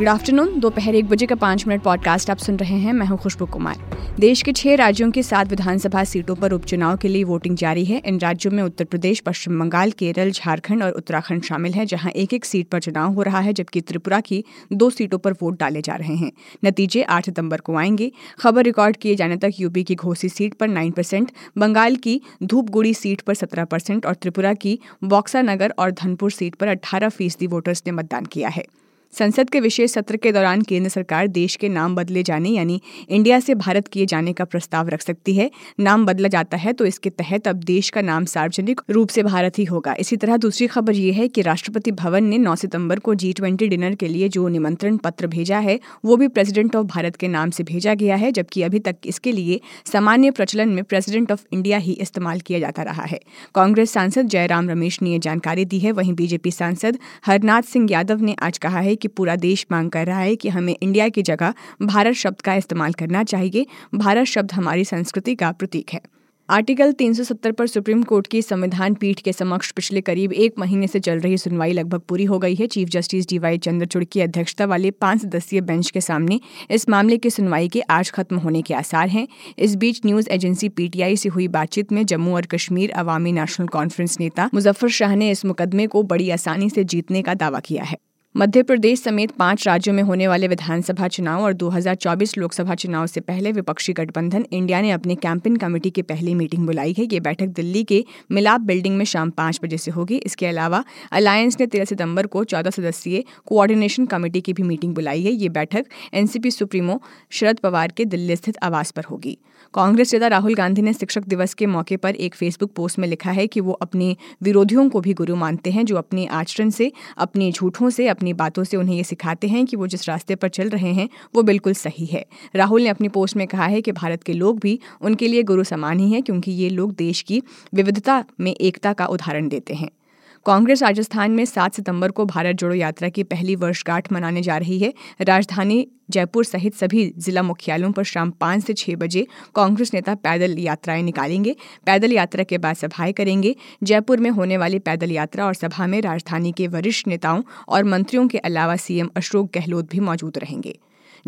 Good afternoon. दोपहर 1 बजे का 5 मिनट पॉडकास्ट आप सुन रहे हैं। मैं हूं खुशबू कुमार। देश के 6 राज्यों की 7 विधानसभा सीटों पर उपचुनाव के लिए वोटिंग जारी है। इन राज्यों में उत्तर प्रदेश, पश्चिम बंगाल, केरल, झारखंड और उत्तराखंड शामिल हैं, जहां 1-1 सीट पर चुनाव हो रहा है, जबकि त्रिपुरा की 2 सीटों पर वोट डाले जा रहे हैं। नतीजे 8 सितंबर को आएंगे। खबर रिकॉर्ड किए जाने तक यूपी की घोसी सीट पर 9%, बंगाल की धूपगुड़ी सीट पर 17% और त्रिपुरा की बक्सानगर और धनपुर सीट पर 18% वोटर्स ने मतदान किया है। संसद के विशेष सत्र के दौरान केंद्र सरकार देश के नाम बदले जाने यानी इंडिया से भारत किए जाने का प्रस्ताव रख सकती है। नाम बदला जाता है तो इसके तहत अब देश का नाम सार्वजनिक रूप से भारत ही होगा। इसी तरह दूसरी खबर ये है कि राष्ट्रपति भवन ने 9 सितंबर को G20 डिनर के लिए जो निमंत्रण पत्र भेजा है वो भी प्रेसिडेंट ऑफ भारत के नाम से भेजा गया है, जबकि अभी तक इसके लिए सामान्य प्रचलन में प्रेसिडेंट ऑफ इंडिया ही इस्तेमाल किया जाता रहा है। कांग्रेस सांसद जयराम रमेश ने ये जानकारी दी है। वहीं बीजेपी सांसद हरनाथ सिंह यादव ने आज कहा है कि पूरा देश मांग कर रहा है कि हमें इंडिया की जगह भारत शब्द का इस्तेमाल करना चाहिए। भारत शब्द हमारी संस्कृति का प्रतीक है। आर्टिकल 370 पर सुप्रीम कोर्ट की संविधान पीठ के समक्ष पिछले करीब 1 महीने से चल रही सुनवाई लगभग पूरी हो गई है। चीफ जस्टिस डीवाई चंद्रचूड़ की अध्यक्षता वाले 5 सदस्यीय बेंच के सामने इस मामले की सुनवाई के आज खत्म होने के आसार हैं। इस बीच न्यूज़ एजेंसी पीटीआई से हुई बातचीत में जम्मू और कश्मीर अवामी नेशनल कॉन्फ्रेंस नेता मुजफ्फर शाह ने इस मुकदमे को बड़ी आसानी से जीतने का दावा किया है। मध्य प्रदेश समेत 5 राज्यों में होने वाले विधानसभा चुनाव और 2024 लोकसभा चुनाव से पहले विपक्षी गठबंधन इंडिया ने अपने कैंपेन कमेटी की पहली मीटिंग बुलाई है। ये बैठक दिल्ली के मिलाप बिल्डिंग में शाम 5 बजे से होगी। इसके अलावा अलायंस ने 13 सितंबर को 14 सदस्यीय कोऑर्डिनेशन कमेटी की भी मीटिंग बुलाई है। ये बैठक एनसीपी सुप्रीमो शरद पवार के दिल्ली स्थित आवास पर होगी। कांग्रेस नेता राहुल गांधी ने शिक्षक दिवस के मौके पर एक फेसबुक पोस्ट में लिखा है कि वो अपने विरोधियों को भी गुरु मानते हैं, जो अपने आचरण से, अपने झूठों से, अपनी बातों से उन्हें ये सिखाते हैं कि वो जिस रास्ते पर चल रहे हैं वो बिल्कुल सही है। राहुल ने अपनी पोस्ट में कहा है कि भारत के लोग भी उनके लिए गुरु समान ही हैं, क्योंकि ये लोग देश की विविधता में एकता का उदाहरण देते हैं। कांग्रेस राजस्थान में 7 सितंबर को भारत जोड़ो यात्रा की पहली वर्षगांठ मनाने जा रही है। राजधानी जयपुर सहित सभी जिला मुख्यालयों पर शाम 5 से 6 बजे कांग्रेस नेता पैदल यात्राएं निकालेंगे। पैदल यात्रा के बाद सभाएं करेंगे। जयपुर में होने वाली पैदल यात्रा और सभा में राजधानी के वरिष्ठ नेताओं और मंत्रियों के अलावा सीएम अशोक गहलोत भी मौजूद रहेंगे।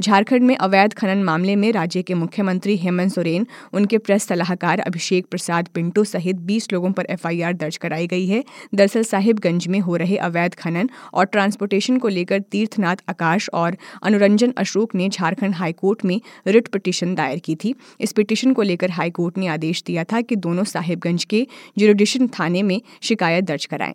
झारखंड में अवैध खनन मामले में राज्य के मुख्यमंत्री हेमंत सोरेन, उनके प्रेस सलाहकार अभिषेक प्रसाद पिंटू सहित 20 लोगों पर एफआईआर दर्ज कराई गई है। दरअसल साहिबगंज में हो रहे अवैध खनन और ट्रांसपोर्टेशन को लेकर तीर्थनाथ आकाश और अनुरंजन अशोक ने झारखंड हाईकोर्ट में रिट पिटीशन दायर की थी। इस पिटीशन को लेकर हाईकोर्ट ने आदेश दिया था कि दोनों साहिबगंज के ज्यूरिडिक्शन थाने में शिकायत दर्ज कराएं।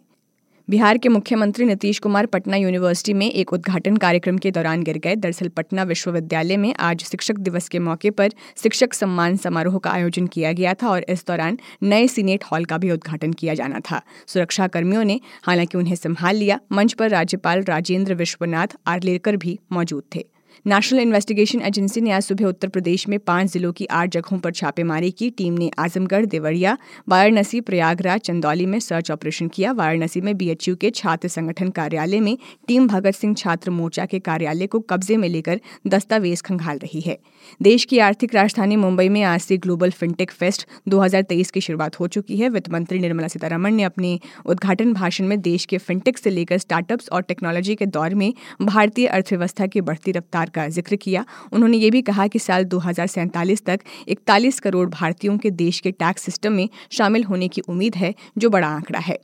बिहार के मुख्यमंत्री नीतीश कुमार पटना यूनिवर्सिटी में एक उद्घाटन कार्यक्रम के दौरान गिर गए। दरअसल पटना विश्वविद्यालय में आज शिक्षक दिवस के मौके पर शिक्षक सम्मान समारोह का आयोजन किया गया था और इस दौरान नए सीनेट हॉल का भी उद्घाटन किया जाना था। सुरक्षा कर्मियों ने हालांकि उन्हें संभाल लिया। मंच पर राज्यपाल राजेंद्र विश्वनाथ आर्लेकर भी मौजूद थे। नेशनल इन्वेस्टिगेशन एजेंसी ने आज सुबह उत्तर प्रदेश में 5 जिलों की 8 जगहों पर छापेमारी की। टीम ने आजमगढ़, देवरिया, वाराणसी, प्रयागराज, चंदौली में सर्च ऑपरेशन किया। वाराणसी में बीएचयू के छात्र संगठन कार्यालय में टीम भगत सिंह छात्र मोर्चा के कार्यालय को कब्जे में लेकर दस्तावेज खंगाल रही है। देश की आर्थिक राजधानी मुंबई में आज से ग्लोबल फिनटेक फेस्ट 2023 की शुरुआत हो चुकी है। वित्त मंत्री निर्मला सीतारमण ने अपने उद्घाटन भाषण में देश के फिनटेक से लेकर स्टार्टअप्स और टेक्नोलॉजी के दौर में भारतीय अर्थव्यवस्था की बढ़ती रफ्तार का जिक्र किया। उन्होंने ये भी कहा कि साल 2047 तक 41 करोड़ भारतीयों के देश के टैक्स सिस्टम में शामिल होने की उम्मीद है, जो बड़ा आंकड़ा है।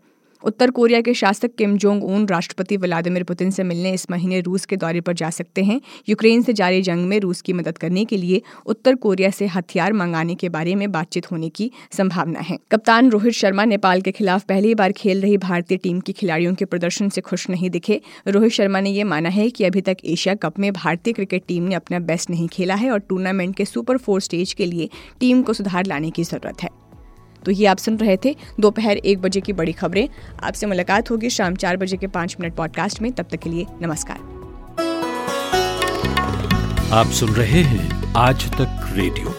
उत्तर कोरिया के शासक किम जोंग उन राष्ट्रपति व्लादिमीर पुतिन से मिलने इस महीने रूस के दौरे पर जा सकते हैं। यूक्रेन से जारी जंग में रूस की मदद करने के लिए उत्तर कोरिया से हथियार मंगाने के बारे में बातचीत होने की संभावना है। कप्तान रोहित शर्मा नेपाल के खिलाफ पहली बार खेल रही भारतीय टीम के खिलाड़ियों के प्रदर्शन से खुश नहीं दिखे। रोहित शर्मा ने यह माना है कि अभी तक एशिया कप में भारतीय क्रिकेट टीम ने अपना बेस्ट नहीं खेला है और टूर्नामेंट के सुपर 4 स्टेज के लिए टीम को सुधार लाने की जरूरत है। तो ये आप सुन रहे थे दोपहर 1 बजे की बड़ी खबरें। आपसे मुलाकात होगी शाम 4 बजे के 5 मिनट पॉडकास्ट में। तब तक के लिए नमस्कार। आप सुन रहे हैं आज तक रेडियो।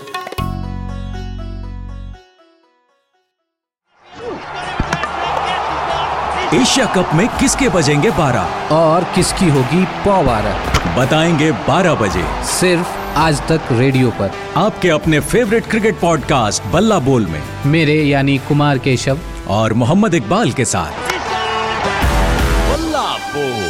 एशिया कप में किसके बजेंगे 12 और किसकी होगी पावर, बताएंगे 12 बजे सिर्फ आज तक रेडियो पर आपके अपने फेवरेट क्रिकेट पॉडकास्ट बल्ला बोल में मेरे यानी कुमार केशव और मोहम्मद इकबाल के साथ बल्ला बोल।